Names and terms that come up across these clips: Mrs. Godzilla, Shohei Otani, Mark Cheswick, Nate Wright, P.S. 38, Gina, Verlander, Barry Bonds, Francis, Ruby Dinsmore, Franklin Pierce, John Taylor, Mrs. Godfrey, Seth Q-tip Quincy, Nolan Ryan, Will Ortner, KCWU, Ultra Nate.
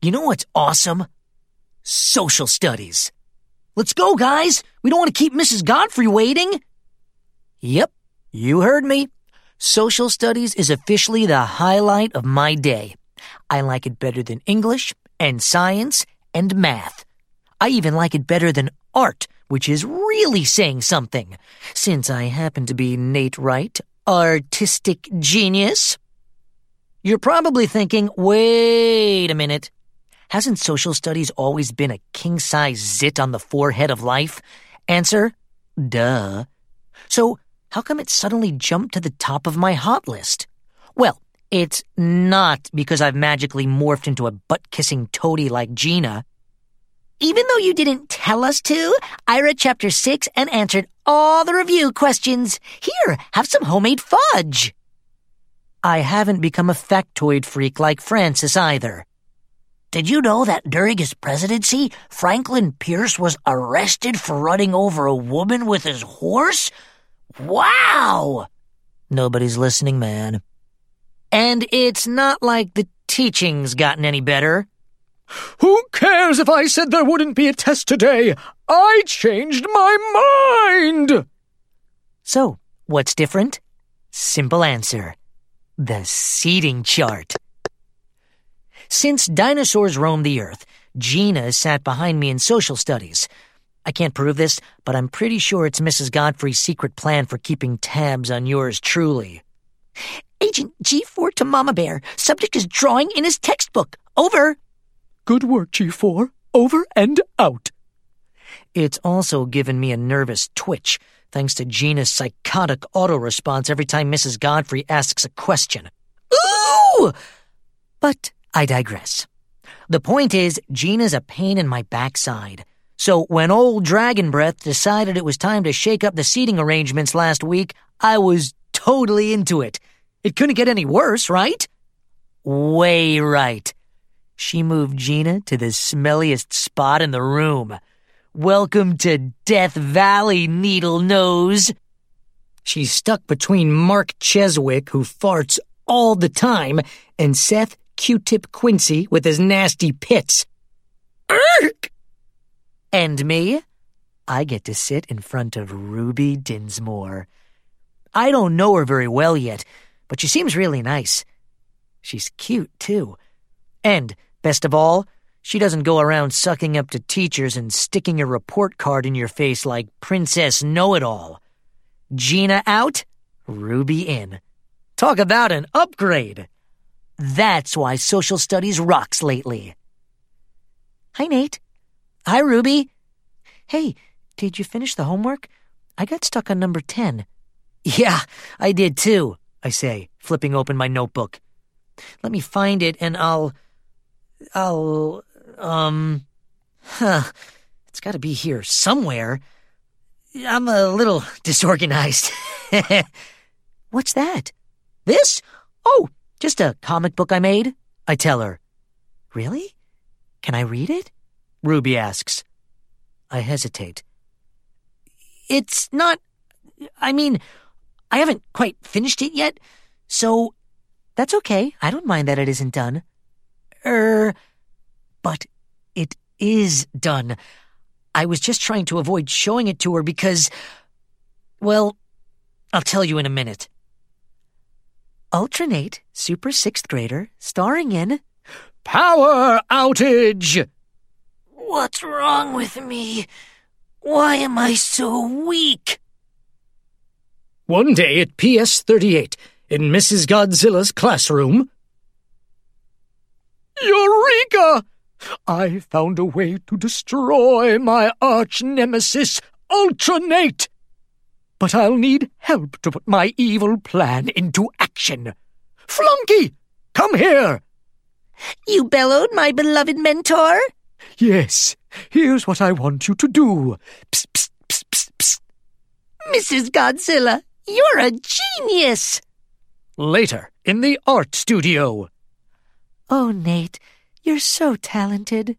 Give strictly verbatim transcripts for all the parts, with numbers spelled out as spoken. You know what's awesome? Social studies. Let's go, guys. We don't want to keep Missus Godfrey waiting. Yep, you heard me. Social studies is officially the highlight of my day. I like it better than English and science and math. I even like it better than art, which is really saying something, since I happen to be Nate Wright, artistic genius. You're probably thinking, wait a minute. Hasn't social studies always been a king-size zit on the forehead of life? Answer, duh. So how come it suddenly jumped to the top of my hot list? Well, it's not because I've magically morphed into a butt-kissing toady like Gina. Even though you didn't tell us to, I read chapter six and answered all the review questions. Here, have some homemade fudge. I haven't become a factoid freak like Francis either. Did you know that during his presidency, Franklin Pierce was arrested for running over a woman with his horse? Wow! Nobody's listening, man. And it's not like the teaching's gotten any better. Who cares if I said there wouldn't be a test today? I changed my mind! So, what's different? Simple answer. The seating chart. Since dinosaurs roamed the earth, Gina sat behind me in social studies. I can't prove this, but I'm pretty sure it's Missus Godfrey's secret plan for keeping tabs on yours truly. Agent G four to Mama Bear. Subject is drawing in his textbook. Over. Good work, G four. Over and out. It's also given me a nervous twitch, thanks to Gina's psychotic auto-response every time Missus Godfrey asks a question. Ooh! But I digress. The point is, Gina's a pain in my backside. So when old Dragon Breath decided it was time to shake up the seating arrangements last week, I was totally into it. It couldn't get any worse, right? Way right. She moved Gina to the smelliest spot in the room. Welcome to Death Valley, Needle Nose. She's stuck between Mark Cheswick, who farts all the time, and Seth Q-tip Quincy with his nasty pits. Urk! And me? I get to sit in front of Ruby Dinsmore. I don't know her very well yet, but she seems really nice. She's cute, too. And, best of all, she doesn't go around sucking up to teachers and sticking a report card in your face like Princess Know-It-All. Gina out, Ruby in. Talk about an upgrade! That's why social studies rocks lately. Hi, Nate. Hi, Ruby. Hey, did you finish the homework? I got stuck on number ten. Yeah, I did too, I say, flipping open my notebook. Let me find it and I'll... I'll... Um... Huh. It's gotta be here somewhere. I'm a little disorganized. What's that? This? Oh, just a comic book I made, I tell her. Really? Can I read it? Ruby asks. I hesitate. It's not... I mean, I haven't quite finished it yet, so... That's okay. I don't mind that it isn't done. Er, but it is done. I was just trying to avoid showing it to her because, well, I'll tell you in a minute. Ultra Nate, super sixth grader, starring in... Power outage! What's wrong with me? Why am I so weak? One day at P S thirty-eight... in Missus Godzilla's classroom. Eureka! I found a way to destroy my arch-nemesis, Ultra Nate. But I'll need help to put my evil plan into action. Flunky, come here! You bellowed, my beloved mentor? Yes, here's what I want you to do. Psst, psst, psst, psst, psst. Missus Godzilla, you're a genius! Later, in the art studio. Oh, Nate, you're so talented.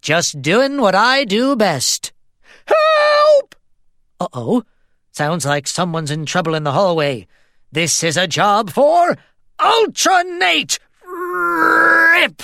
Just doing what I do best. Help! Uh-oh. Sounds like someone's in trouble in the hallway. This is a job for Ultra Nate! Rip!